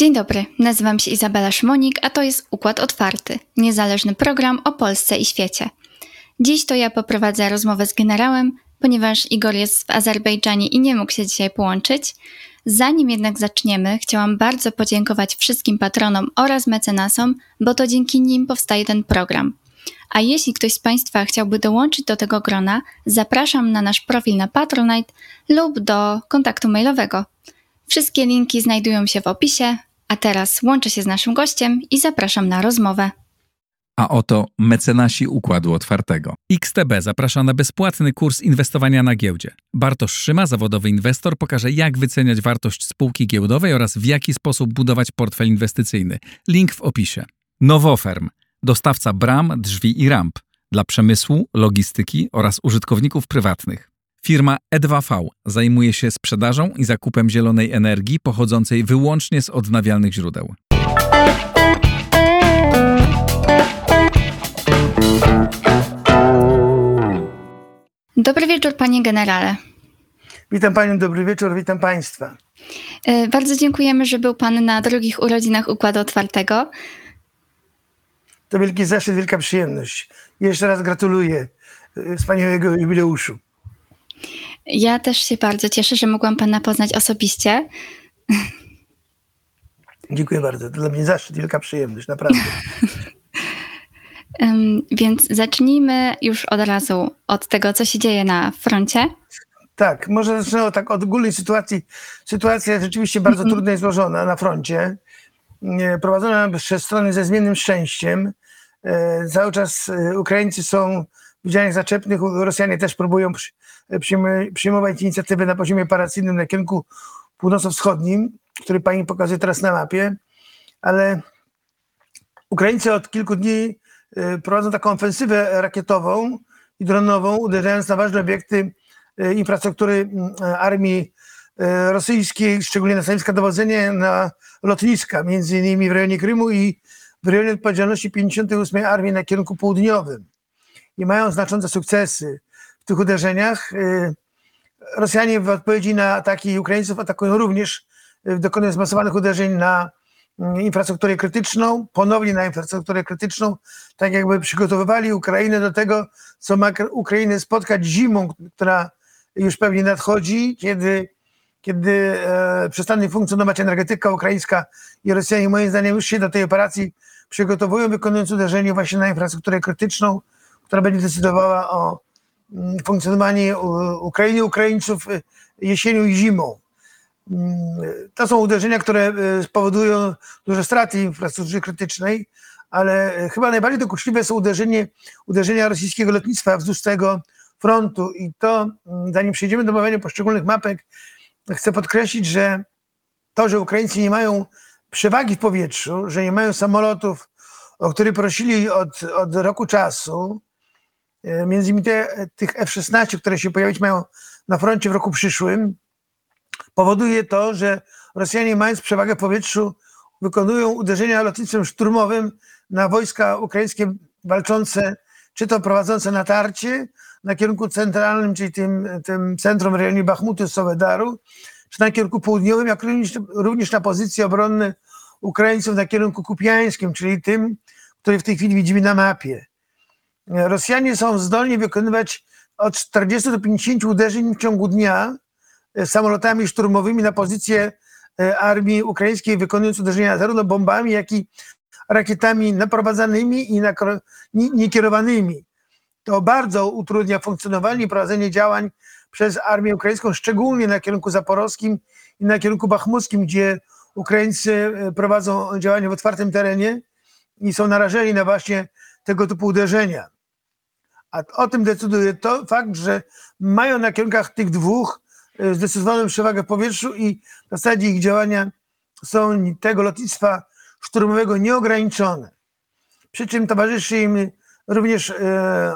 Dzień dobry, nazywam się Izabela Szmonik, a to jest Układ Otwarty, niezależny program o Polsce i świecie. Dziś to ja poprowadzę rozmowę z generałem, ponieważ Igor jest w Azerbejdżanie i nie mógł się dzisiaj połączyć. Zanim jednak zaczniemy, chciałam bardzo podziękować wszystkim patronom oraz mecenasom, bo to dzięki nim powstaje ten program. A jeśli ktoś z Państwa chciałby dołączyć do tego grona, zapraszam na nasz profil na Patronite lub do kontaktu mailowego. Wszystkie linki znajdują się w opisie, a teraz łączę się z naszym gościem i zapraszam na rozmowę. A oto mecenasi Układu Otwartego. XTB zaprasza na bezpłatny kurs inwestowania na giełdzie. Bartosz Szyma, zawodowy inwestor, pokaże, jak wyceniać wartość spółki giełdowej oraz w jaki sposób budować portfel inwestycyjny. Link w opisie. Novoferm, dostawca bram, drzwi i ramp dla przemysłu, logistyki oraz użytkowników prywatnych. Firma E2V zajmuje się sprzedażą i zakupem zielonej energii pochodzącej wyłącznie z odnawialnych źródeł. Dobry wieczór, panie generale. Witam panią, dobry wieczór, witam państwa. Bardzo dziękujemy, że był pan na drugich urodzinach Układu Otwartego. To wielki zaszczyt, wielka przyjemność. Jeszcze raz gratuluję wspaniałego jubileuszu. Ja też się bardzo cieszę, że mogłam pana poznać osobiście. Dziękuję bardzo. Dla mnie zaszczyt, wielka przyjemność, naprawdę. Więc zacznijmy już od razu od tego, co się dzieje na froncie. Tak, może zacznę tak od ogólnej sytuacji. Sytuacja jest rzeczywiście bardzo trudna i złożona na froncie. Prowadzona przez strony ze zmiennym szczęściem. Cały czas Ukraińcy są w działaniach zaczepnych. Rosjanie też próbują przyjmować inicjatywy na poziomie operacyjnym na kierunku północno-wschodnim, który pani pokazuje teraz na mapie. Ale Ukraińcy od kilku dni prowadzą taką ofensywę rakietową i dronową, uderzając na ważne obiekty infrastruktury armii rosyjskiej, szczególnie na stanowiska dowodzenia, na lotniska, między innymi w rejonie Krymu i w rejonie odpowiedzialności 58. Armii na kierunku południowym. I mają znaczące sukcesy w tych uderzeniach. Rosjanie w odpowiedzi na ataki Ukraińców atakują również, dokonując zmasowanych uderzeń na infrastrukturę krytyczną, ponownie na infrastrukturę krytyczną, tak jakby przygotowywali Ukrainę do tego, co ma Ukrainę spotkać zimą, która już pewnie nadchodzi, kiedy przestanie funkcjonować energetyka ukraińska i Rosjanie, moim zdaniem, już się do tej operacji przygotowują, wykonując uderzenie właśnie na infrastrukturę krytyczną, która będzie decydowała o funkcjonowaniu Ukrainy, Ukraińców jesienią i zimą. To są uderzenia, które spowodują duże straty infrastruktury krytycznej, ale chyba najbardziej dokuczliwe są uderzenia rosyjskiego lotnictwa wzdłuż tego frontu. I to, zanim przejdziemy do omawiania poszczególnych mapek, chcę podkreślić, że to, że Ukraińcy nie mają przewagi w powietrzu, że nie mają samolotów, o które prosili od roku czasu, między innymi tych F-16, które się pojawić mają na froncie w roku przyszłym, powoduje to, że Rosjanie, mając przewagę w powietrzu, wykonują uderzenia lotnictwem szturmowym na wojska ukraińskie walczące, czy to prowadzące natarcie na kierunku centralnym, czyli tym centrum regionu Bachmutu, Sołedaru, czy na kierunku południowym, jak również na pozycje obronne Ukraińców na kierunku kupiańskim, czyli tym, który w tej chwili widzimy na mapie. Rosjanie są zdolni wykonywać od 40 do 50 uderzeń w ciągu dnia samolotami szturmowymi na pozycje armii ukraińskiej, wykonując uderzenia zarówno bombami, jak i rakietami naprowadzanymi i niekierowanymi. To bardzo utrudnia funkcjonowanie i prowadzenie działań przez armię ukraińską, szczególnie na kierunku zaporowskim i na kierunku bachmuckim, gdzie Ukraińcy prowadzą działania w otwartym terenie i są narażeni na właśnie tego typu uderzenia. A o tym decyduje to fakt, że mają na kierunkach tych dwóch zdecydowaną przewagę w powietrzu i w zasadzie ich działania są tego lotnictwa szturmowego nieograniczone. Przy czym towarzyszy im również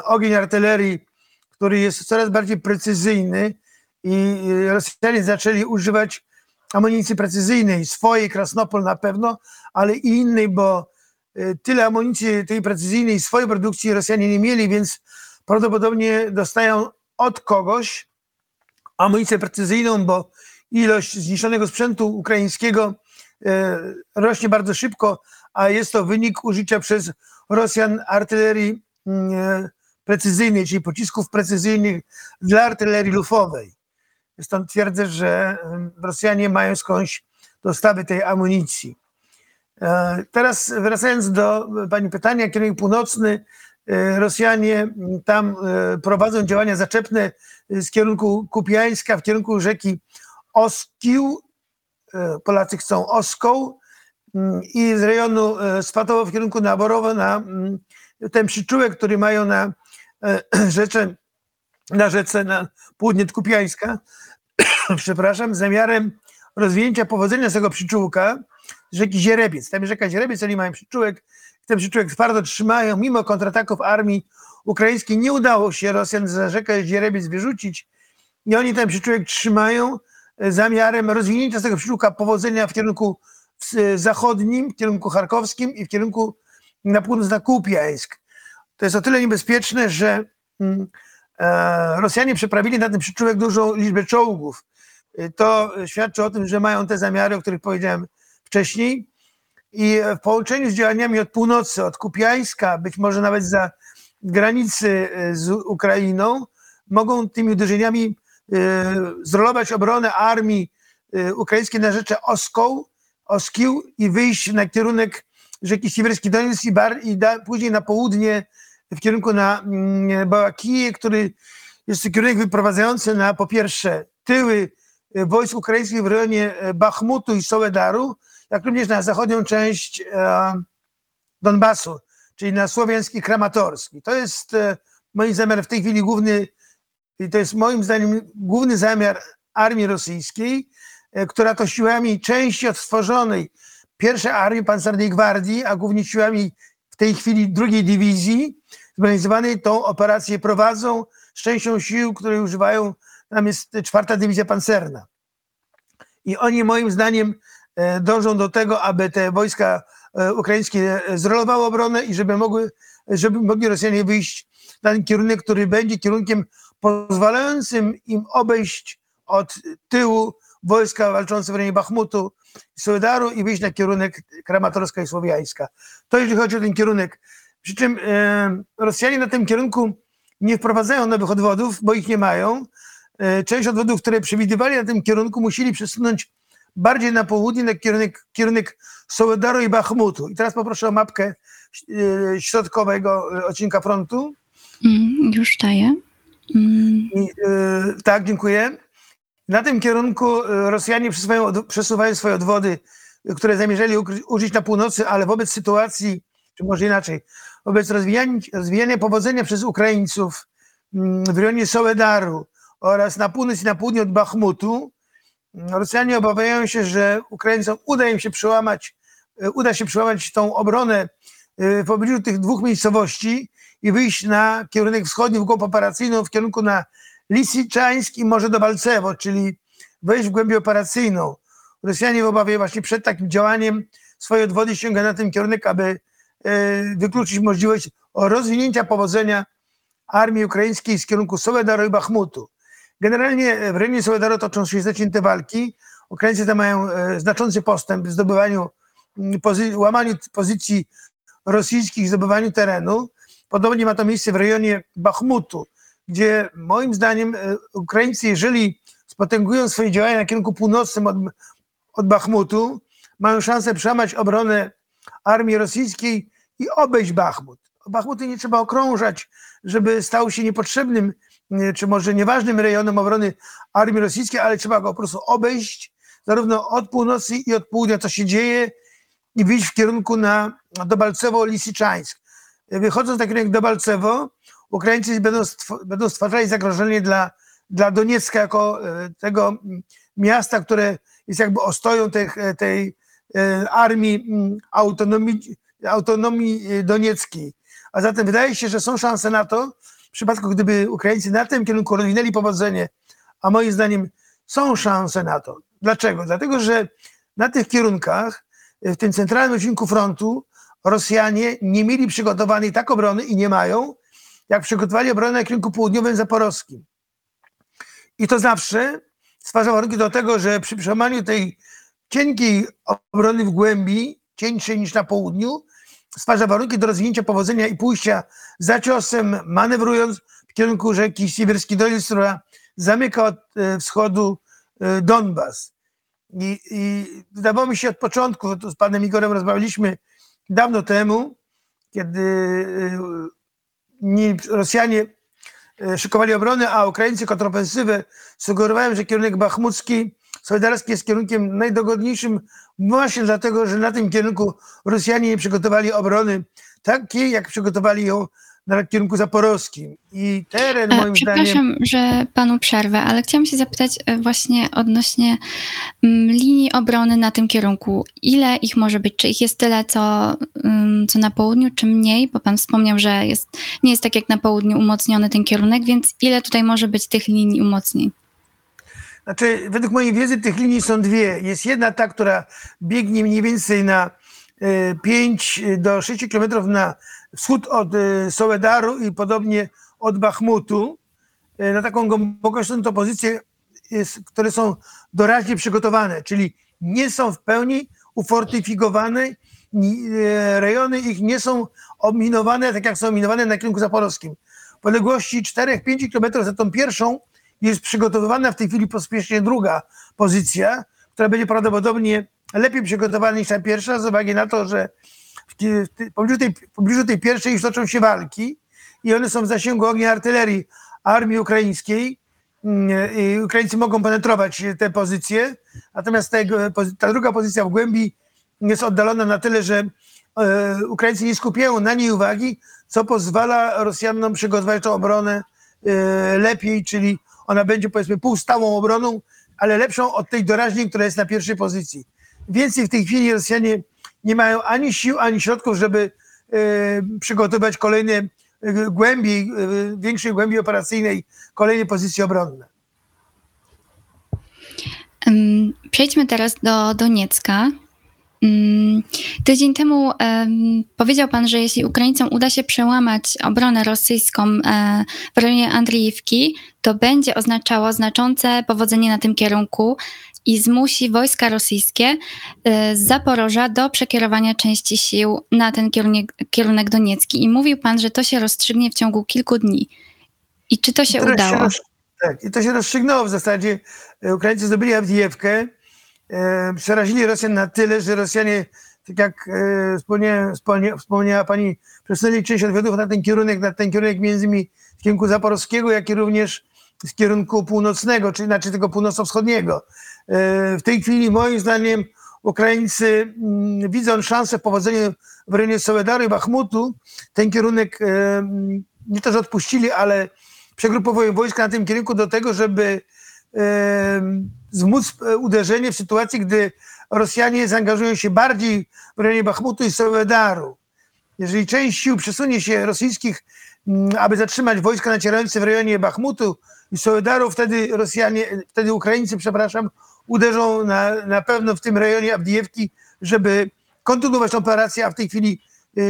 ogień artylerii, który jest coraz bardziej precyzyjny i Rosjanie zaczęli używać amunicji precyzyjnej, swojej, Krasnopol na pewno, ale i innej, bo tyle amunicji tej precyzyjnej, swojej produkcji Rosjanie nie mieli, więc prawdopodobnie dostają od kogoś amunicję precyzyjną, bo ilość zniszczonego sprzętu ukraińskiego rośnie bardzo szybko, a jest to wynik użycia przez Rosjan artylerii precyzyjnej, czyli pocisków precyzyjnych dla artylerii lufowej. Stąd twierdzę, że Rosjanie mają skądś dostawy tej amunicji. Teraz wracając do pani pytania, kierunek północny, Rosjanie tam prowadzą działania zaczepne z kierunku Kupiańska w kierunku rzeki Oskił, Polacy chcą Oskoł, i z rejonu Swatowo w kierunku Naborowo na ten przyczółek, który mają na rzece na południe Kupiańska, przepraszam, z zamiarem rozwinięcia powodzenia z tego przyczółka rzeki Zierebiec. Tam jest rzeka Zierebiec, oni mają przyczółek, ten przyczółek twardo trzymają. Mimo kontrataków armii ukraińskiej nie udało się Rosjan za rzekę Zierebiec wyrzucić i oni ten przyczółek trzymają zamiarem rozwinięcia z tego przyczółka powodzenia w kierunku zachodnim, w kierunku charkowskim i w kierunku na północ na Kupiańsk. To jest o tyle niebezpieczne, że Rosjanie przeprawili na ten przyczółek dużą liczbę czołgów. To świadczy o tym, że mają te zamiary, o których powiedziałem wcześniej, i w połączeniu z działaniami od północy, od Kupiańska, być może nawet za granicy z Ukrainą, mogą tymi uderzeniami zrolować obronę armii ukraińskiej na rzece Oskił i wyjść na kierunek rzeki Siwerski Donisibar i później na południe w kierunku na Bałakiję, który jest to kierunek wyprowadzający na po pierwsze tyły wojsk ukraińskich w rejonie Bachmutu i Sołedaru, jak również na zachodnią część Donbasu, czyli na słowiański Kramatorski. To jest moim zamiar w tej chwili główny, to jest moim zdaniem główny zamiar armii rosyjskiej, która to siłami części odtworzonej pierwszej armii pancernej gwardii, a głównie siłami w tej chwili drugiej dywizji zmechanizowanej tą operację prowadzą z częścią sił, której używają, tam jest 4. dywizja pancerna. I oni moim zdaniem dążą do tego, aby te wojska ukraińskie zrolowały obronę i żeby mogli Rosjanie wyjść na ten kierunek, który będzie kierunkiem pozwalającym im obejść od tyłu wojska walczące w rejonie Bachmutu i Sołedaru i wyjść na kierunek Kramatorska i Słowiańska. To jeżeli chodzi o ten kierunek. Przy czym Rosjanie na tym kierunku nie wprowadzają nowych odwodów, bo ich nie mają. Część odwodów, które przewidywali na tym kierunku, musieli przesunąć bardziej na południe, na kierunek Sołedaru i Bachmutu. I teraz poproszę o mapkę środkowego odcinka frontu. Już daję. Tak, dziękuję. Na tym kierunku Rosjanie przesuwają swoje odwody, które zamierzali użyć na północy, ale wobec sytuacji, czy może inaczej, wobec rozwijania powodzenia przez Ukraińców w rejonie Sołedaru oraz na północ i na południe od Bachmutu, Rosjanie obawiają się, że Ukraińcom uda się przełamać tą obronę w pobliżu tych dwóch miejscowości i wyjść na kierunek wschodni w głąb operacyjną w kierunku na Lisiczańsk i może do Balcewo, czyli wejść w głębię operacyjną. Rosjanie w obawie właśnie przed takim działaniem swoje odwody ściąga na ten kierunek, aby wykluczyć możliwość rozwinięcia powodzenia armii ukraińskiej z kierunku Sołedaru i Bachmutu. Generalnie w rejonie Sołedaru toczą się zacięte walki. Ukraińcy tam mają znaczący postęp w zdobywaniu, łamaniu pozycji rosyjskich, zdobywaniu terenu. Podobnie ma to miejsce w rejonie Bachmutu, gdzie moim zdaniem Ukraińcy, jeżeli spotęgują swoje działania na kierunku północnym od Bachmutu, mają szansę przełamać obronę armii rosyjskiej i obejść Bachmut. Bachmuty nie trzeba okrążać, żeby stał się niepotrzebnym, czy może nieważnym rejonem obrony armii rosyjskiej, ale trzeba go po prostu obejść zarówno od północy i od południa, co się dzieje, i wyjść w kierunku do Balcewo-Lisiczańsk. Wychodząc na kierunek do Balcewo, Ukraińcy będą stwarzali zagrożenie dla Doniecka jako tego miasta, które jest jakby ostoją tej armii autonomii donieckiej. A zatem wydaje się, że są szanse na to, w przypadku gdyby Ukraińcy na tym kierunku rozwinęli powodzenie, a moim zdaniem są szanse na to. Dlaczego? Dlatego, że na tych kierunkach, w tym centralnym odcinku frontu, Rosjanie nie mieli przygotowanej tak obrony i nie mają, jak przygotowali obronę na kierunku południowym zaporowskim. I to zawsze stwarza warunki do tego, że przy przełamaniu tej cienkiej obrony w głębi, cieńszej niż na południu, stwarza warunki do rozwinięcia powodzenia i pójścia za ciosem, manewrując w kierunku rzeki Siwerski Donisibar, która zamyka od wschodu Donbas. I wydawało mi się od początku, tu z panem Igorem rozmawialiśmy dawno temu, kiedy Rosjanie szykowali obronę, a Ukraińcy kontrofensywę, sugerowałem, że kierunek bachmucki, sołedarski jest kierunkiem najdogodniejszym właśnie dlatego, że na tym kierunku Rosjanie nie przygotowali obrony takiej, jak przygotowali ją na kierunku zaporowskim. I teren moim zdaniem... Przepraszam, że panu przerwę, ale chciałam się zapytać właśnie odnośnie linii obrony na tym kierunku. Ile ich może być? Czy ich jest tyle, co na południu, czy mniej? Bo pan wspomniał, że nie jest tak jak na południu umocniony ten kierunek, więc ile tutaj może być tych linii umocnień? Znaczy, według mojej wiedzy tych linii są dwie. Jest jedna ta, która biegnie mniej więcej na 5 do 6 kilometrów na wschód od Sołedaru i podobnie od Bachmutu, na taką głębokość są to pozycje, które są doraźnie przygotowane, czyli nie są w pełni ufortyfikowane, rejony ich nie są obminowane, tak jak są obminowane na kierunku zaporowskim. W odległości 4-5 km za tą pierwszą jest przygotowywana w tej chwili pospiesznie druga pozycja, która będzie prawdopodobnie lepiej przygotowana niż ta pierwsza, z uwagi na to, że w pobliżu tej pierwszej już toczą się walki i one są w zasięgu ognia artylerii armii ukraińskiej i Ukraińcy mogą penetrować te pozycje, natomiast ta druga pozycja w głębi jest oddalona na tyle, że Ukraińcy nie skupiają na niej uwagi, co pozwala Rosjanom przygotować tę obronę lepiej, czyli ona będzie powiedzmy półstałą obroną, ale lepszą od tej doraźnej, która jest na pierwszej pozycji. Więcej w tej chwili Rosjanie nie mają ani sił, ani środków, żeby przygotować kolejne głębi, większej głębi operacyjnej, kolejne pozycje obronne. Przejdźmy teraz do Doniecka. Tydzień temu powiedział pan, że jeśli Ukraińcom uda się przełamać obronę rosyjską w rejonie Andriiwki, to będzie oznaczało znaczące powodzenie na tym kierunku i zmusi wojska rosyjskie z Zaporoża do przekierowania części sił na ten kierunek doniecki. I mówił pan, że to się rozstrzygnie w ciągu kilku dni. I czy to się udało? Tak, i to się rozstrzygnęło w zasadzie. Ukraińcy zdobyli Awdijewkę, przerazili Rosjan na tyle, że Rosjanie, tak jak wspomniała pani, przesunęli część odwiodów na ten kierunek między innymi z kierunku zaporowskiego, jak i również z kierunku północnego, czyli znaczy tego północno-wschodniego. W tej chwili moim zdaniem Ukraińcy widzą szansę powodzenia w rejonie Sołedaru i Bachmutu. Ten kierunek nie to, że odpuścili, ale przegrupowują wojska na tym kierunku do tego, żeby zmóc uderzenie w sytuacji, gdy Rosjanie zaangażują się bardziej w rejonie Bachmutu i Sołedaru. Jeżeli część sił przesunie się rosyjskich, aby zatrzymać wojska nacierające w rejonie Bachmutu i Sołedaru, wtedy Ukraińcy, uderzą na pewno w tym rejonie Abdijewki, żeby kontynuować tę operację, a w tej chwili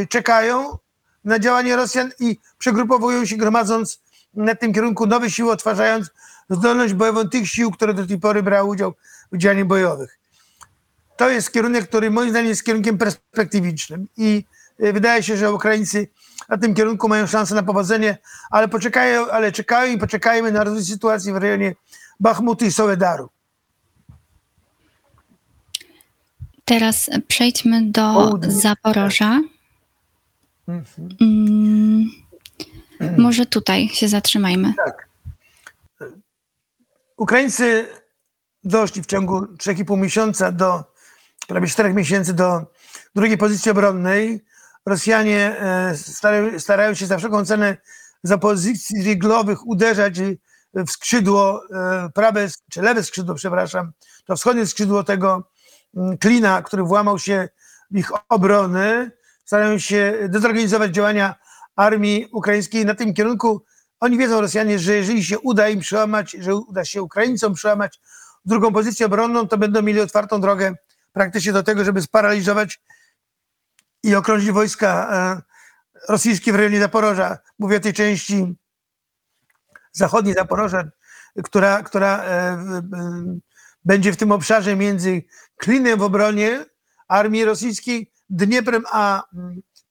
czekają na działanie Rosjan i przegrupowują się, gromadząc na tym kierunku nowe siły, odtwarzając zdolność bojową tych sił, które do tej pory brały udział w działaniach bojowych. To jest kierunek, który moim zdaniem jest kierunkiem perspektywicznym i wydaje się, że Ukraińcy na tym kierunku mają szansę na powodzenie, ale czekajmy na rozwój sytuacji w rejonie Bachmutu i Sołedaru. Teraz przejdźmy do Zaporoża. Może tutaj się zatrzymajmy. Tak. Ukraińcy doszli w ciągu 3,5 miesiąca do prawie 4 miesięcy do drugiej pozycji obronnej. Rosjanie starają się za wszelką cenę za pozycji riglowych uderzać w skrzydło, to wschodnie skrzydło tego klina, który włamał się w ich obronę. Starają się dezorganizować działania armii ukraińskiej na tym kierunku. Oni wiedzą, Rosjanie, że jeżeli się uda im przełamać, że uda się Ukraińcom przełamać drugą pozycję obronną, to będą mieli otwartą drogę praktycznie do tego, żeby sparaliżować i okrążyć wojska rosyjskie w rejonie Zaporoża. Mówię o tej części zachodniej Zaporoża, która będzie w tym obszarze między klinem w obronie armii rosyjskiej, Dnieprem a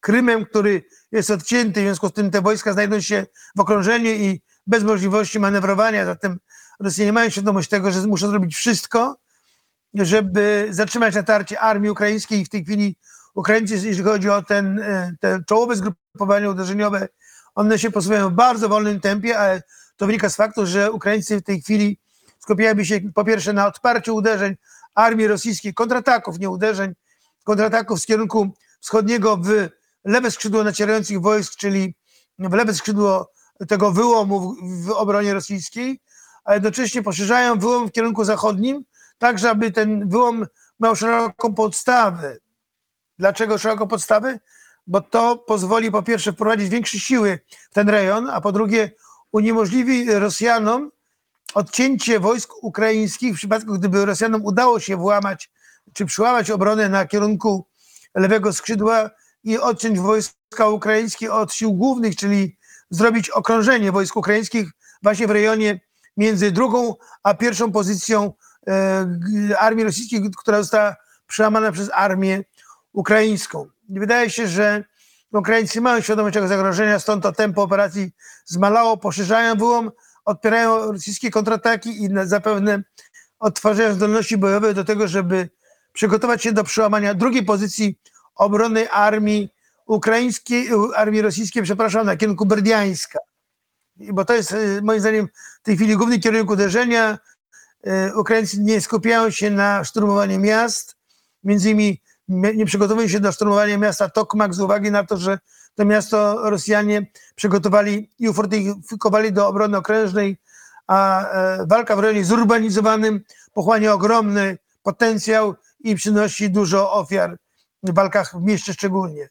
Krymem, który jest odcięty, w związku z tym te wojska znajdą się w okrążeniu i bez możliwości manewrowania, zatem Rosjanie mają świadomość tego, że muszą zrobić wszystko, żeby zatrzymać natarcie armii ukraińskiej i w tej chwili Ukraińcy, jeśli chodzi o te czołowe zgrupowania uderzeniowe, one się posuwają w bardzo wolnym tempie, ale to wynika z faktu, że Ukraińcy w tej chwili skupiają się po pierwsze na odparciu uderzeń armii rosyjskiej, kontrataków, nie uderzeń, kontrataków z kierunku wschodniego w lewe skrzydło nacierających wojsk, czyli w lewe skrzydło tego wyłomu w obronie rosyjskiej, a jednocześnie poszerzają wyłom w kierunku zachodnim, tak żeby ten wyłom miał szeroką podstawę. Dlaczego szeroką podstawę? Bo to pozwoli po pierwsze wprowadzić większe siły w ten rejon, a po drugie uniemożliwi Rosjanom odcięcie wojsk ukraińskich w przypadku, gdyby Rosjanom udało się włamać czy przełamać obronę na kierunku lewego skrzydła i odciąć wojska ukraińskie od sił głównych, czyli zrobić okrążenie wojsk ukraińskich właśnie w rejonie między drugą a pierwszą pozycją armii rosyjskiej, która została przełamana przez armię ukraińską. Wydaje się, że Ukraińcy mają świadomość tego zagrożenia, stąd to tempo operacji zmalało, poszerzają wyłom, odpierają rosyjskie kontrataki i zapewne odtwarzają zdolności bojowe do tego, żeby przygotować się do przełamania drugiej pozycji obronnej armii rosyjskiej, na kierunku Berdiańska. Bo to jest moim zdaniem w tej chwili główny kierunek uderzenia. Ukraińcy nie skupiają się na szturmowaniu miast, między innymi nie przygotowują się do szturmowania miasta Tokmak z uwagi na to, że to miasto Rosjanie przygotowali i ufortyfikowali do obrony okrężnej, a walka w rejonie zurbanizowanym pochłania ogromny potencjał i przynosi dużo ofiar w walkach w mieście szczególnie.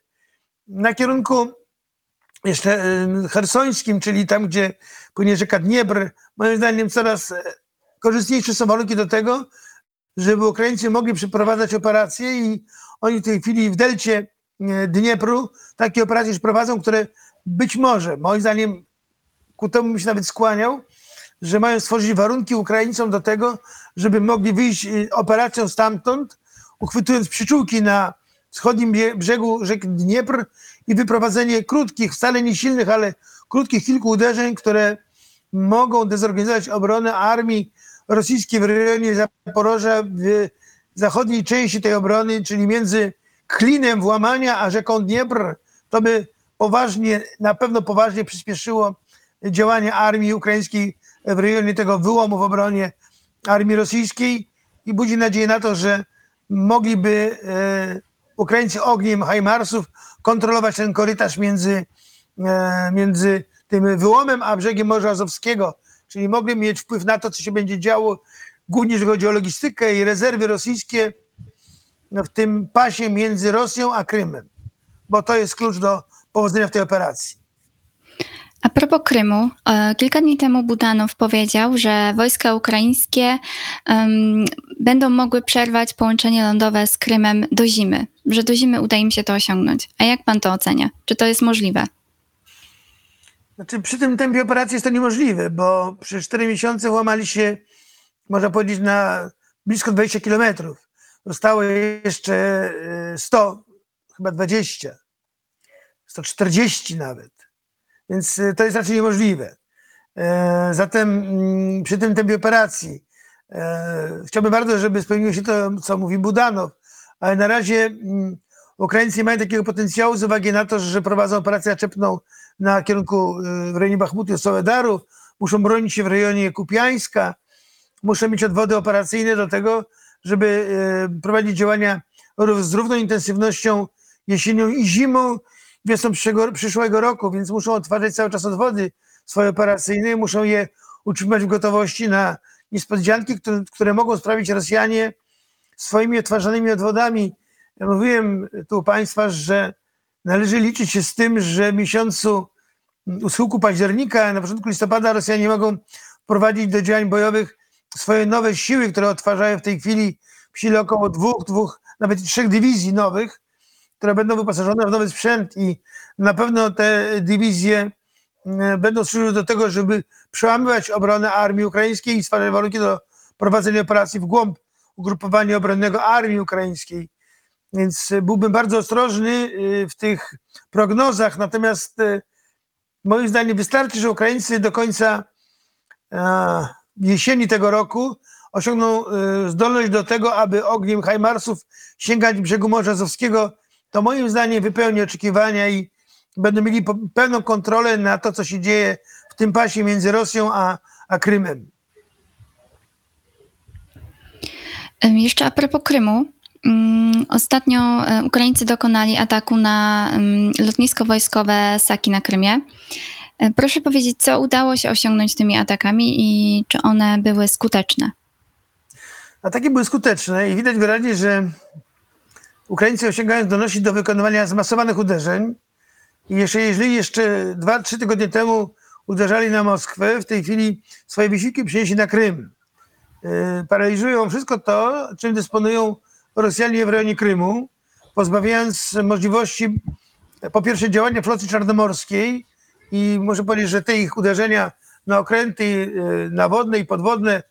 Na kierunku jeszcze hersońskim, czyli tam, gdzie płynie rzeka Dniepr, moim zdaniem coraz korzystniejsze są warunki do tego, żeby Ukraińcy mogli przeprowadzać operacje i oni w tej chwili w delcie Dniepru takie operacje już prowadzą, które być może, moim zdaniem ku temu bym się nawet skłaniał, że mają stworzyć warunki Ukraińcom do tego, żeby mogli wyjść operacją stamtąd, uchwytując przyczółki na wschodnim brzegu rzeki Dniepr i wyprowadzenie krótkich, wcale nie silnych, ale krótkich kilku uderzeń, które mogą dezorganizować obronę armii rosyjskiej w rejonie Zaporoża, w zachodniej części tej obrony, czyli między klinem włamania a rzeką Dniepr. To by na pewno poważnie przyspieszyło działanie armii ukraińskiej w rejonie tego wyłomu w obronie armii rosyjskiej i budzi nadzieję na to, że mogliby Ukraińcy ogniem Hajmarsów kontrolować ten korytarz między tym wyłomem a brzegiem Morza Azowskiego, czyli mogli mieć wpływ na to, co się będzie działo, głównie jeżeli chodzi o logistykę i rezerwy rosyjskie w tym pasie między Rosją a Krymem, bo to jest klucz do powodzenia w tej operacji. A propos Krymu, kilka dni temu Budanow powiedział, że wojska ukraińskie będą mogły przerwać połączenie lądowe z Krymem do zimy, że do zimy uda im się to osiągnąć. A jak pan to ocenia? Czy to jest możliwe? Znaczy, przy tym tempie operacji jest to niemożliwe, bo przez 4 miesiące łamali się, można powiedzieć, na blisko 20 kilometrów. Zostało jeszcze 100, chyba 20, 140 nawet. Więc to jest raczej niemożliwe. Zatem przy tym tempie operacji chciałbym bardzo, żeby spełniło się to, co mówi Budanow, ale na razie Ukraińcy nie mają takiego potencjału z uwagi na to, że prowadzą operację naczepną na kierunku w rejonie Bachmutu i Sołedaru, muszą bronić się w rejonie Kupiańska, muszą mieć odwody operacyjne do tego, żeby prowadzić działania z równą intensywnością jesienią i zimą, wiosną przyszłego roku, więc muszą odtwarzać cały czas odwody swoje operacyjne, muszą je utrzymać w gotowości na niespodzianki, które mogą sprawić Rosjanie swoimi odtwarzanymi odwodami. Ja mówiłem tu państwa, że należy liczyć się z tym, że w miesiącu u schyłku października, na początku listopada Rosjanie mogą prowadzić do działań bojowych swoje nowe siły, które odtwarzają w tej chwili w sile około dwóch, nawet 3 dywizji nowych, które będą wyposażone w nowy sprzęt i na pewno te dywizje będą służyły do tego, żeby przełamywać obronę armii ukraińskiej i stwarzać warunki do prowadzenie operacji w głąb ugrupowania obronnego armii ukraińskiej. Więc byłbym bardzo ostrożny w tych prognozach. Natomiast moim zdaniem wystarczy, że Ukraińcy do końca jesieni tego roku osiągną zdolność do tego, aby ogniem Hajmarsów sięgać brzegu Morza Azowskiego. To moim zdaniem wypełni oczekiwania i będą mieli pełną kontrolę na to, co się dzieje w tym pasie między Rosją a Krymem. Jeszcze a propos Krymu. Ostatnio Ukraińcy dokonali ataku na lotnisko wojskowe Saki na Krymie. Proszę powiedzieć, co udało się osiągnąć tymi atakami i czy one były skuteczne? Ataki były skuteczne i widać wyraźnie, że Ukraińcy osiągają zdolności do wykonywania zmasowanych uderzeń. I jeżeli jeszcze 2-3 tygodnie temu uderzali na Moskwę, w tej chwili swoje wysiłki przenieśli na Krym. Paraliżują wszystko to, czym dysponują Rosjanie w rejonie Krymu, pozbawiając możliwości po pierwsze działania floty czarnomorskiej i muszę powiedzieć, że te ich uderzenia na okręty nawodne i podwodne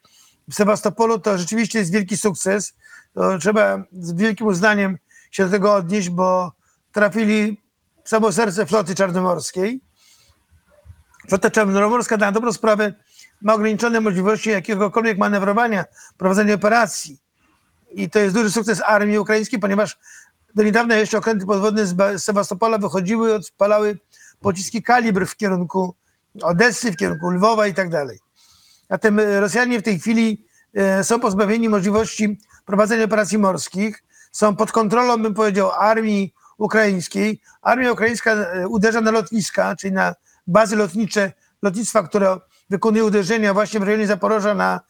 w Sewastopolu to rzeczywiście jest wielki sukces. To trzeba z wielkim uznaniem się do tego odnieść, bo trafili w samo serce floty czarnomorskiej. Flota czarnomorska na dobrą sprawę ma ograniczone możliwości jakiegokolwiek manewrowania, prowadzenia operacji. I to jest duży sukces armii ukraińskiej, ponieważ do niedawna jeszcze okręty podwodne z Sewastopola wychodziły i odpalały pociski kalibr w kierunku Odessy, w kierunku Lwowa i tak dalej. Zatem Rosjanie w tej chwili są pozbawieni możliwości prowadzenia operacji morskich, są pod kontrolą, bym powiedział, armii ukraińskiej. Armia ukraińska uderza na lotniska, czyli na bazy lotnicze, lotnictwa, które wykonuje uderzenia właśnie w rejonie Zaporoża na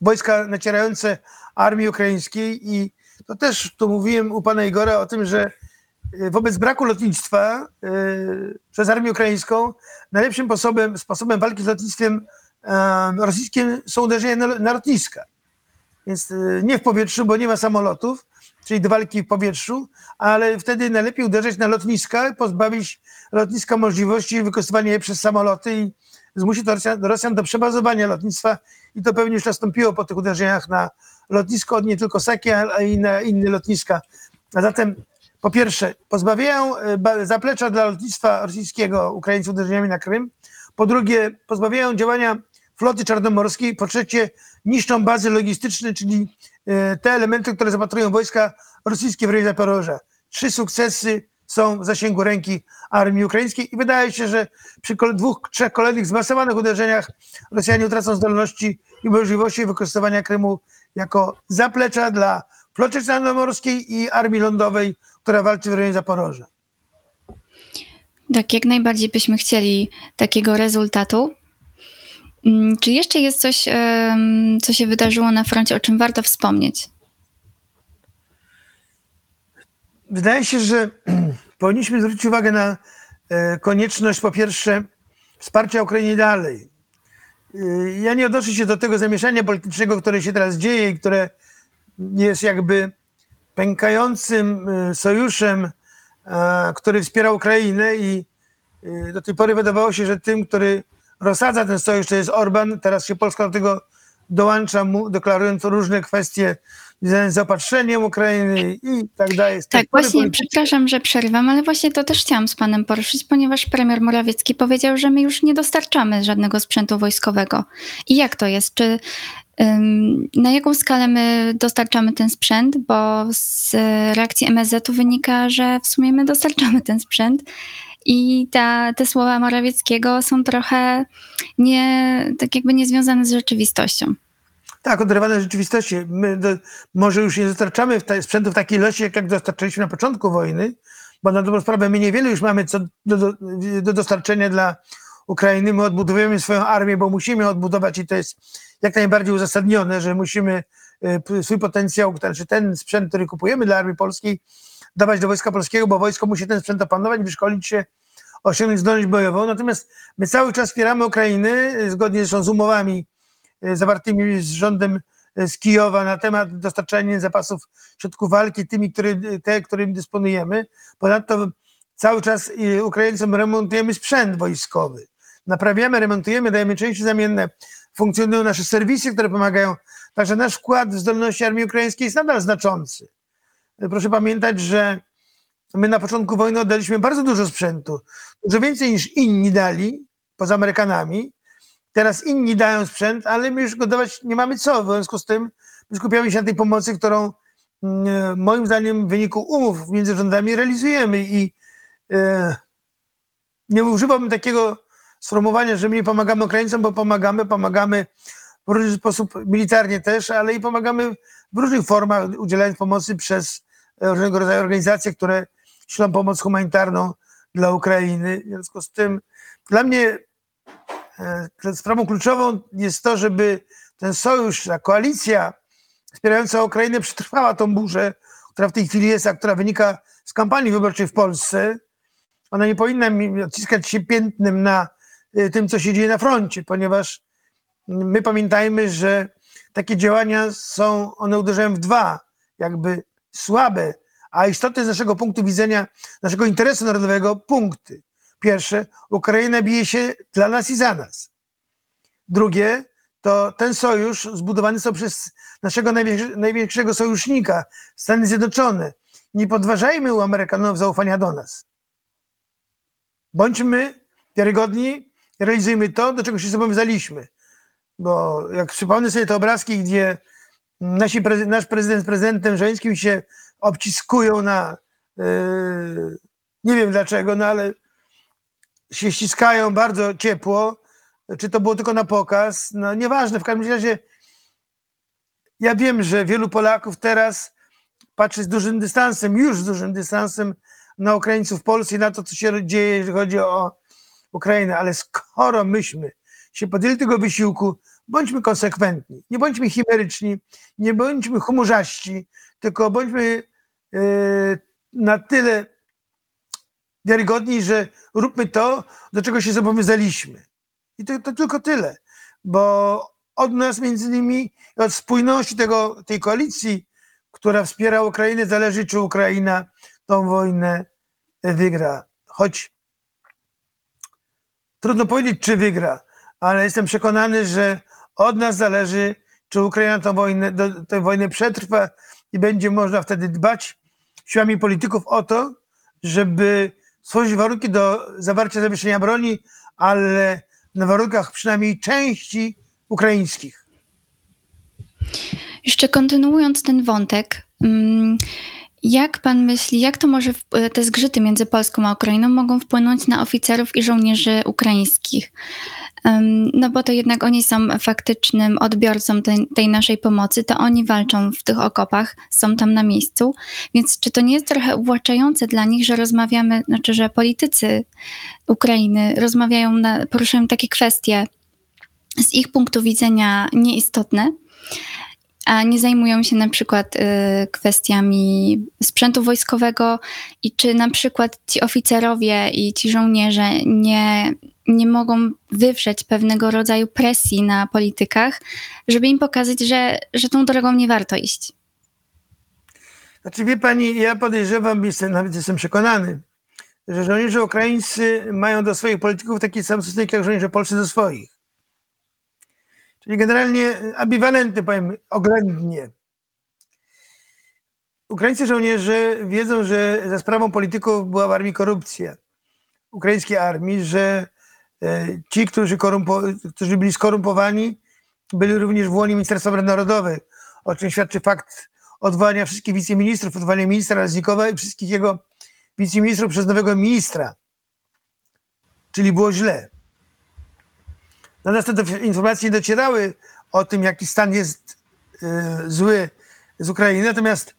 wojska nacierające armii ukraińskiej i to też tu mówiłem u pana Igora o tym, że wobec braku lotnictwa przez armię ukraińską najlepszym sposobem walki z lotnictwem rosyjskim są uderzenia na lotniska. Więc nie w powietrzu, bo nie ma samolotów, czyli do walki w powietrzu, ale wtedy najlepiej uderzać na lotniska, pozbawić lotniska możliwości wykorzystywania je przez samoloty i zmusi to Rosjan do przebazowania lotnictwa i to pewnie już nastąpiło po tych uderzeniach na lotnisko, nie tylko Saki, ale i na inne lotniska. A zatem po pierwsze pozbawiają zaplecza dla lotnictwa rosyjskiego Ukraińcy uderzeniami na Krym, po drugie pozbawiają działania floty czarnomorskiej, po trzecie niszczą bazy logistyczne, czyli te elementy, które zapatrują wojska rosyjskie w rejonie Zaporoża. 3 sukcesy są w zasięgu ręki armii ukraińskiej i wydaje się, że przy 2-3 kolejnych zmasowanych uderzeniach Rosjanie utracą zdolności i możliwości wykorzystywania Krymu jako zaplecza dla floty czarnomorskiej i armii lądowej, która walczy w rejonie Zaporoża. Tak, jak najbardziej byśmy chcieli takiego rezultatu. Czy jeszcze jest coś, co się wydarzyło na froncie, o czym warto wspomnieć? Wydaje się, że powinniśmy zwrócić uwagę na konieczność, po pierwsze, wsparcia Ukrainy dalej. Ja nie odnoszę się do tego zamieszania politycznego, które się teraz dzieje i które jest jakby pękającym sojuszem, który wspiera Ukrainę i do tej pory wydawało się, że tym, który rozsadza ten sojusz, to jest Orban. Teraz się Polska do tego dołącza, deklarując różne kwestie z zaopatrzeniem Ukrainy i tak dalej. Tak, właśnie, przepraszam, że przerywam, ale właśnie to też chciałam z panem poruszyć, ponieważ premier Morawiecki powiedział, że my już nie dostarczamy żadnego sprzętu wojskowego. I jak to jest? Czy na jaką skalę my dostarczamy ten sprzęt? Bo z reakcji MSZ-u wynika, że w sumie my dostarczamy ten sprzęt. I te słowa Morawieckiego są trochę niezwiązane z rzeczywistością. Tak, oderwane z rzeczywistości. My może już nie dostarczamy sprzętu w takiej ilości, jak dostarczyliśmy na początku wojny, bo na dobrą sprawę my niewiele już mamy co do dostarczenia dla Ukrainy. My odbudowujemy swoją armię, bo musimy odbudować i to jest jak najbardziej uzasadnione, że musimy swój potencjał, znaczy ten sprzęt, który kupujemy dla armii polskiej, dawać do Wojska Polskiego, bo wojsko musi ten sprzęt opanować, wyszkolić się, osiągnąć zdolność bojową. Natomiast my cały czas wspieramy Ukrainę, zgodnie z umowami zawartymi z rządem z Kijowa na temat dostarczania zapasów środków walki, którymi dysponujemy. Ponadto cały czas Ukraińcom remontujemy sprzęt wojskowy. Naprawiamy, remontujemy, dajemy części zamienne. funkcjonują nasze serwisy, które pomagają. Także nasz wkład w zdolności armii ukraińskiej jest nadal znaczący. Proszę pamiętać, że my na początku wojny oddaliśmy bardzo dużo sprzętu, dużo więcej niż inni dali, poza Amerykanami. Teraz inni dają sprzęt, ale my już go dawać nie mamy co. W związku z tym my skupiamy się na tej pomocy, którą moim zdaniem w wyniku umów między rządami realizujemy. I nie używałbym takiego sformułowania, że my nie pomagamy Ukraińcom, bo pomagamy w różny sposób militarnie też, ale i pomagamy w różnych formach, udzielając pomocy przez różnego rodzaju organizacje, które ślą pomoc humanitarną dla Ukrainy. W związku z tym dla mnie sprawą kluczową jest to, żeby ten sojusz, ta koalicja wspierająca Ukrainę przetrwała tą burzę, która w tej chwili jest, a która wynika z kampanii wyborczej w Polsce. Ona nie powinna odciskać się piętnem na tym, co się dzieje na froncie, ponieważ my pamiętajmy, że takie działania są, one uderzają w dwa, jakby słabe, a istotne z naszego punktu widzenia, naszego interesu narodowego punkty. Pierwsze, Ukraina bije się dla nas i za nas. Drugie, to ten sojusz zbudowany są przez naszego największego sojusznika, Stany Zjednoczone. Nie podważajmy u Amerykanów zaufania do nas. Bądźmy wiarygodni, realizujmy to, do czego się zobowiązaliśmy. Bo jak przypomnę sobie te obrazki, gdzie nasz prezydent z prezydentem Żeleńskim się obciskują na... nie wiem dlaczego, no ale się ściskają bardzo ciepło. Czy to było tylko na pokaz? No nieważne, w każdym razie ja wiem, że wielu Polaków teraz patrzy z dużym dystansem, już z dużym dystansem na Ukraińców w Polsce i na to, co się dzieje, jeżeli chodzi o Ukrainę. Ale skoro myśmy się podjęli tego wysiłku, bądźmy konsekwentni, nie bądźmy chimeryczni, nie bądźmy chmurzaści, tylko bądźmy na tyle wiarygodni, że róbmy to, do czego się zobowiązaliśmy. I to tylko tyle, bo od nas między innymi, od spójności tej koalicji, która wspiera Ukrainę, zależy, czy Ukraina tą wojnę wygra. Choć trudno powiedzieć, czy wygra, ale jestem przekonany, że od nas zależy, czy Ukraina tę wojnę przetrwa i będzie można wtedy dbać siłami polityków o to, żeby stworzyć warunki do zawarcia zawieszenia broni, ale na warunkach przynajmniej części ukraińskich. Jeszcze kontynuując ten wątek, jak pan myśli, jak to może te zgrzyty między Polską a Ukrainą mogą wpłynąć na oficerów i żołnierzy ukraińskich? No bo to jednak oni są faktycznym odbiorcą tej naszej pomocy, to oni walczą w tych okopach, są tam na miejscu, więc czy to nie jest trochę uwłaczające dla nich, że rozmawiamy, znaczy, że politycy Ukrainy rozmawiają, poruszają takie kwestie z ich punktu widzenia nieistotne, a nie zajmują się na przykład kwestiami sprzętu wojskowego i czy na przykład ci oficerowie i ci żołnierze nie mogą wywrzeć pewnego rodzaju presji na politykach, żeby im pokazać, że tą drogą nie warto iść. Znaczy wie pani, ja podejrzewam, nawet jestem przekonany, że żołnierze ukraińscy mają do swoich polityków taki sam stosunek jak żołnierze polscy do swoich. Czyli generalnie ambiwalenty, powiem oględnie. Ukraińscy żołnierze wiedzą, że za sprawą polityków była w armii korupcja, ukraińskiej armii, że ci, którzy byli skorumpowani, byli również w łonie Ministerstwa Obrony Narodowej, o czym świadczy fakt odwołania wszystkich wiceministrów, odwołania ministra Raznikowa i wszystkich jego wiceministrów przez nowego ministra. Czyli było źle. Do nas te informacje nie docierały o tym, jaki stan jest zły z Ukrainy, natomiast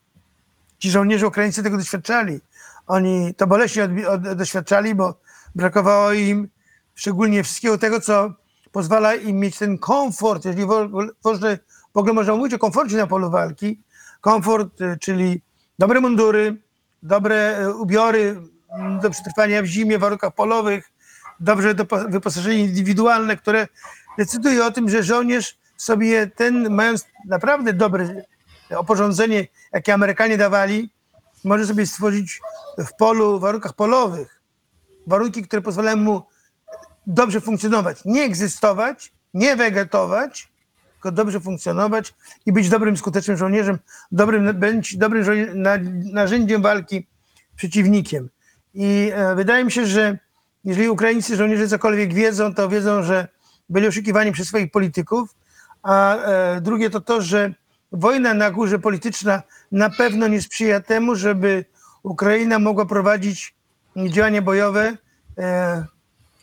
ci żołnierze ukraińscy tego doświadczali. Oni to boleśnie doświadczali, bo brakowało im szczególnie wszystkiego tego, co pozwala im mieć ten komfort, jeżeli w ogóle można mówić o komforcie na polu walki. Komfort, czyli dobre mundury, dobre ubiory do przetrwania w zimie, w warunkach polowych, dobrze wyposażenie indywidualne, które decyduje o tym, że żołnierz sobie ten, mając naprawdę dobre oporządzenie, jakie Amerykanie dawali, może sobie stworzyć w polu, w warunkach polowych, warunki, które pozwalają mu dobrze funkcjonować, nie egzystować, nie wegetować, tylko dobrze funkcjonować i być dobrym, skutecznym żołnierzem, dobrym narzędziem walki z przeciwnikiem. I wydaje mi się, że jeżeli ukraińscy żołnierze cokolwiek wiedzą, to wiedzą, że byli oszukiwani przez swoich polityków, a drugie to to, że wojna na górze polityczna na pewno nie sprzyja temu, żeby Ukraina mogła prowadzić działania bojowe,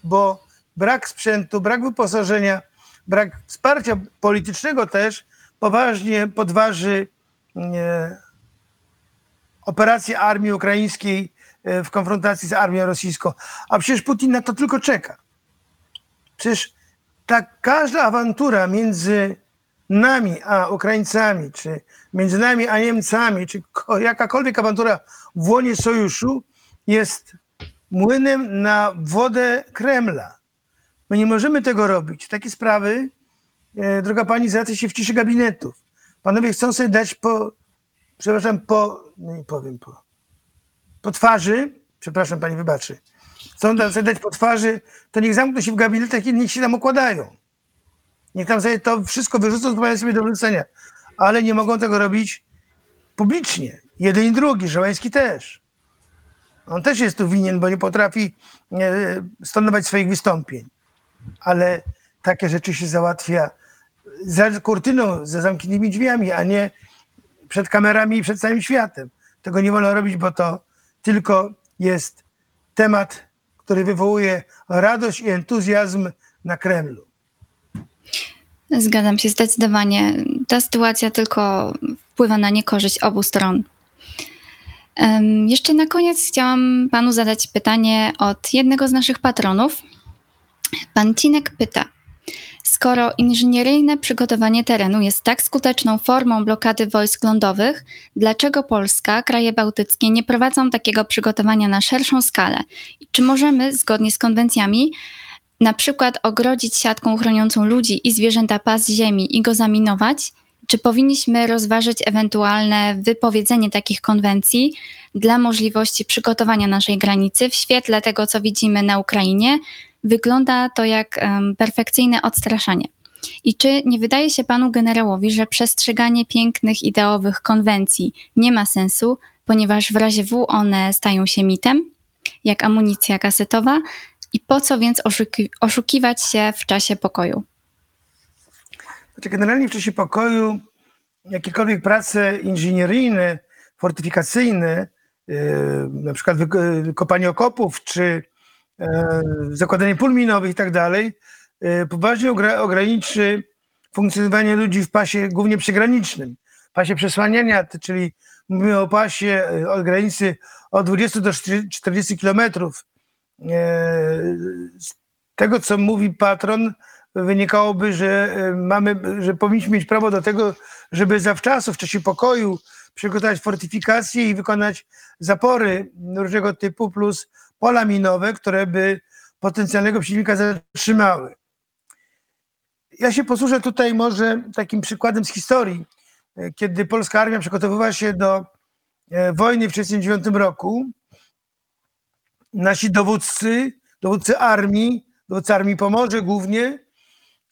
bo brak sprzętu, brak wyposażenia, brak wsparcia politycznego też poważnie podważy operację armii ukraińskiej w konfrontacji z armią rosyjską. A przecież Putin na to tylko czeka. Przecież tak każda awantura między nami a Ukraińcami, czy między nami a Niemcami, czy jakakolwiek awantura w łonie sojuszu jest młynem na wodę Kremla. My nie możemy tego robić. Takie sprawy, droga pani, załatwia się w ciszy gabinetów. Panowie chcą sobie dać po twarzy, przepraszam, pani wybaczy, chcą sobie dać po twarzy, to niech zamkną się w gabinetach i niech się tam układają. Niech tam sobie to wszystko wyrzucą, co mają sobie do wyrzucenia. Ale nie mogą tego robić publicznie. Jeden i drugi, Żołański też. On też jest tu winien, bo nie potrafi stonować swoich wystąpień. Ale takie rzeczy się załatwia za kurtyną, za zamkniętymi drzwiami, a nie przed kamerami i przed całym światem. Tego nie wolno robić, bo to tylko jest temat, który wywołuje radość i entuzjazm na Kremlu. Zgadzam się zdecydowanie. Ta sytuacja tylko wpływa na niekorzyść obu stron. Jeszcze na koniec chciałam panu zadać pytanie od jednego z naszych patronów. Pan Cinek pyta, skoro inżynieryjne przygotowanie terenu jest tak skuteczną formą blokady wojsk lądowych, dlaczego Polska, kraje bałtyckie nie prowadzą takiego przygotowania na szerszą skalę? I czy możemy, zgodnie z konwencjami, na przykład ogrodzić siatką chroniącą ludzi i zwierzęta pas ziemi i go zaminować? Czy powinniśmy rozważyć ewentualne wypowiedzenie takich konwencji dla możliwości przygotowania naszej granicy w świetle tego, co widzimy na Ukrainie? Wygląda to jak perfekcyjne odstraszanie. I czy nie wydaje się panu generałowi, że przestrzeganie pięknych, ideowych konwencji nie ma sensu, ponieważ w razie W one stają się mitem, jak amunicja kasetowa? I po co więc oszukiwać się w czasie pokoju? Generalnie w czasie pokoju jakiekolwiek prace inżynieryjne, fortyfikacyjne, na przykład kopanie okopów, czy zakładanie pól minowych i tak dalej, poważnie ograniczy funkcjonowanie ludzi w pasie głównie przygranicznym. Pasie przesłaniania, czyli mówimy o pasie od granicy od 20 do 40 kilometrów. Z tego, co mówi patron, wynikałoby, że powinniśmy mieć prawo do tego, żeby zawczasu, w czasie pokoju, przygotować fortyfikacje i wykonać zapory różnego typu, plus pola minowe, które by potencjalnego przeciwnika zatrzymały. Ja się posłużę tutaj może takim przykładem z historii, kiedy polska armia przygotowywała się do wojny w 1939 roku. Nasi dowódcy armii Pomorze głównie,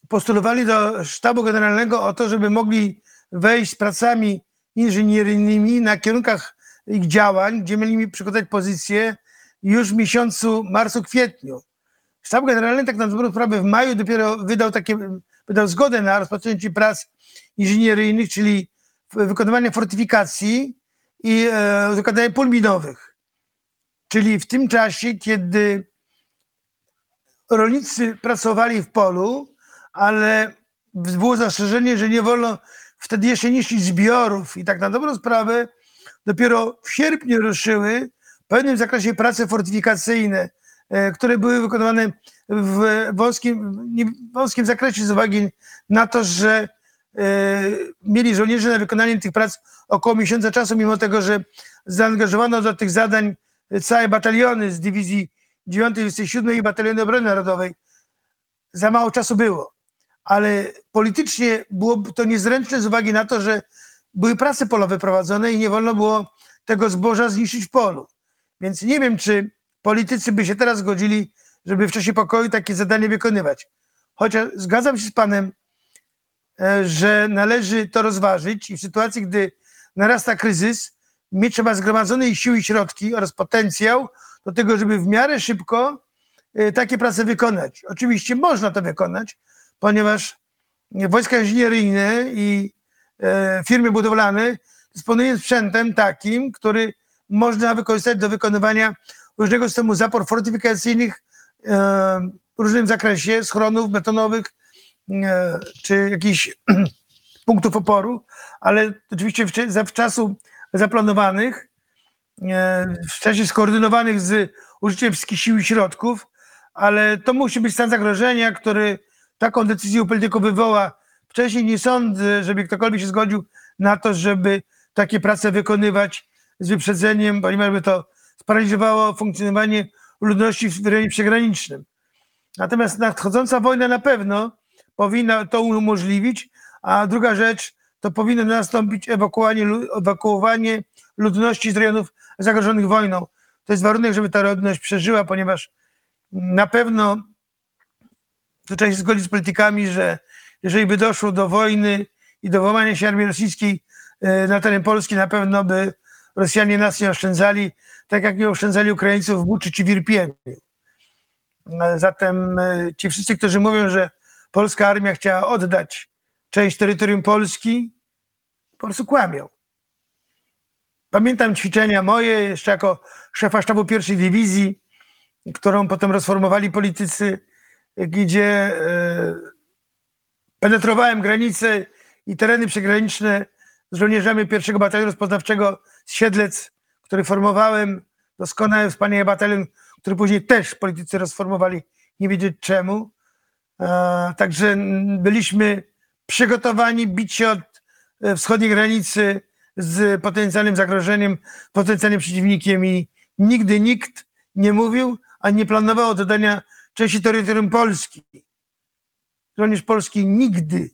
postulowali do sztabu generalnego o to, żeby mogli wejść z pracami inżynieryjnymi na kierunkach ich działań, gdzie mieli przygotować pozycję już w miesiącu marcu-kwietniu. Sztab generalny tak na dobrą sprawę w maju dopiero wydał zgodę na rozpoczęcie prac inżynieryjnych, czyli wykonywanie fortyfikacji i zakładanie pól minowych. Czyli w tym czasie, kiedy rolnicy pracowali w polu, ale było zastrzeżenie, że nie wolno wtedy jeszcze niszczyć zbiorów i tak na dobrą sprawę dopiero w sierpniu ruszyły w pewnym zakresie prace fortyfikacyjne, które były wykonywane w wąskim zakresie z uwagi na to, że mieli żołnierze na wykonanie tych prac około miesiąca czasu, mimo tego, że zaangażowano do tych zadań całe bataliony z dywizji 9, 27 i bataliony obrony narodowej. Za mało czasu było, ale politycznie było to niezręczne z uwagi na to, że były prace polowe prowadzone i nie wolno było tego zboża zniszczyć w polu. Więc nie wiem, czy politycy by się teraz zgodzili, żeby w czasie pokoju takie zadanie wykonywać. Chociaż zgadzam się z panem, że należy to rozważyć i w sytuacji, gdy narasta kryzys, mieć trzeba zgromadzone siły i środki oraz potencjał do tego, żeby w miarę szybko takie prace wykonać. Oczywiście można to wykonać, ponieważ wojska inżynieryjne i firmy budowlane dysponują sprzętem takim, który można wykorzystać do wykonywania różnego systemu zapor fortyfikacyjnych w różnym zakresie, schronów betonowych czy jakichś punktów oporu, ale oczywiście zawczasu zaplanowanych, w czasie skoordynowanych z użyciem wszystkich sił i środków, ale to musi być stan zagrożenia, który taką decyzję u polityków wywoła. Wcześniej nie sądzę, żeby ktokolwiek się zgodził na to, żeby takie prace wykonywać z wyprzedzeniem, ponieważ by to sparaliżowało funkcjonowanie ludności w rejonie przygranicznym. Natomiast nadchodząca wojna na pewno powinna to umożliwić, a druga rzecz, to powinno nastąpić ewakuowanie ludności z rejonów zagrożonych wojną. To jest warunek, żeby ta ludność przeżyła, ponieważ na pewno tu trzeba się zgodzić z politykami, że jeżeli by doszło do wojny i do włamania się armii rosyjskiej na teren Polski, na pewno by Rosjanie nas nie oszczędzali, tak jak nie oszczędzali Ukraińców w Buczy czy w Irpieniu. Zatem ci wszyscy, którzy mówią, że polska armia chciała oddać część terytorium Polski, po prostu kłamią. Pamiętam ćwiczenia moje jeszcze jako szefa sztabu pierwszej dywizji, którą potem rozformowali politycy, gdzie penetrowałem granice i tereny przygraniczne z żołnierzami pierwszego batalionu rozpoznawczego z Siedlec, który formowałem, doskonały, wspaniały batalion, który później też politycy rozformowali, nie wiedzieć czemu. Także byliśmy przygotowani bić się od wschodniej granicy z potencjalnym zagrożeniem, potencjalnym przeciwnikiem i nigdy nikt nie mówił, ani nie planował oddania części terytorium Polski. Żołnierz Polski nigdy.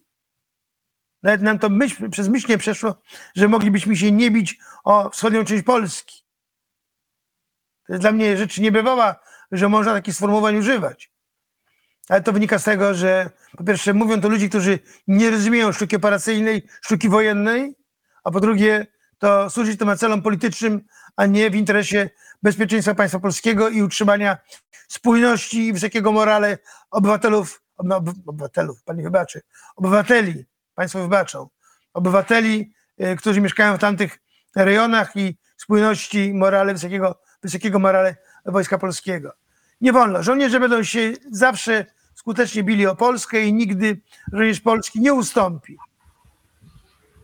Nawet nam to przez myśl nie przeszło, że moglibyśmy się nie bić o wschodnią część Polski. To jest dla mnie rzecz niebywała, że można takich sformułowań używać. Ale to wynika z tego, że po pierwsze mówią to ludzie, którzy nie rozumieją sztuki operacyjnej, sztuki wojennej, a po drugie to służyć to ma celom politycznym, a nie w interesie bezpieczeństwa państwa polskiego i utrzymania spójności i wysokiego morale obywateli, państwo wybaczą, obywateli, którzy mieszkają w tamtych rejonach i spójności morale, wysokiego morale Wojska Polskiego. Nie wolno. Żołnierze będą się zawsze skutecznie bili o Polskę i nigdy żołnierz Polski nie ustąpi.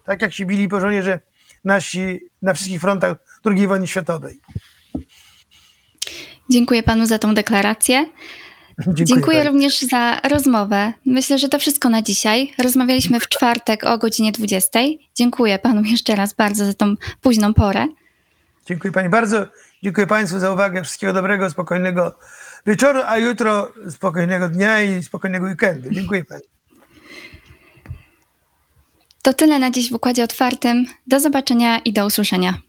Tak jak się bili po żołnierze nasi na wszystkich frontach II wojny światowej. Dziękuję panu za tą deklarację. Dziękuję również za rozmowę. Myślę, że to wszystko na dzisiaj. Rozmawialiśmy w czwartek o godzinie 20. Dziękuję panu jeszcze raz bardzo za tą późną porę. Dziękuję pani bardzo. Dziękuję państwu za uwagę. Wszystkiego dobrego, spokojnego wieczoru, a jutro spokojnego dnia i spokojnego weekendu. Dziękuję pani. To tyle na dziś w Układzie Otwartym. Do zobaczenia i do usłyszenia.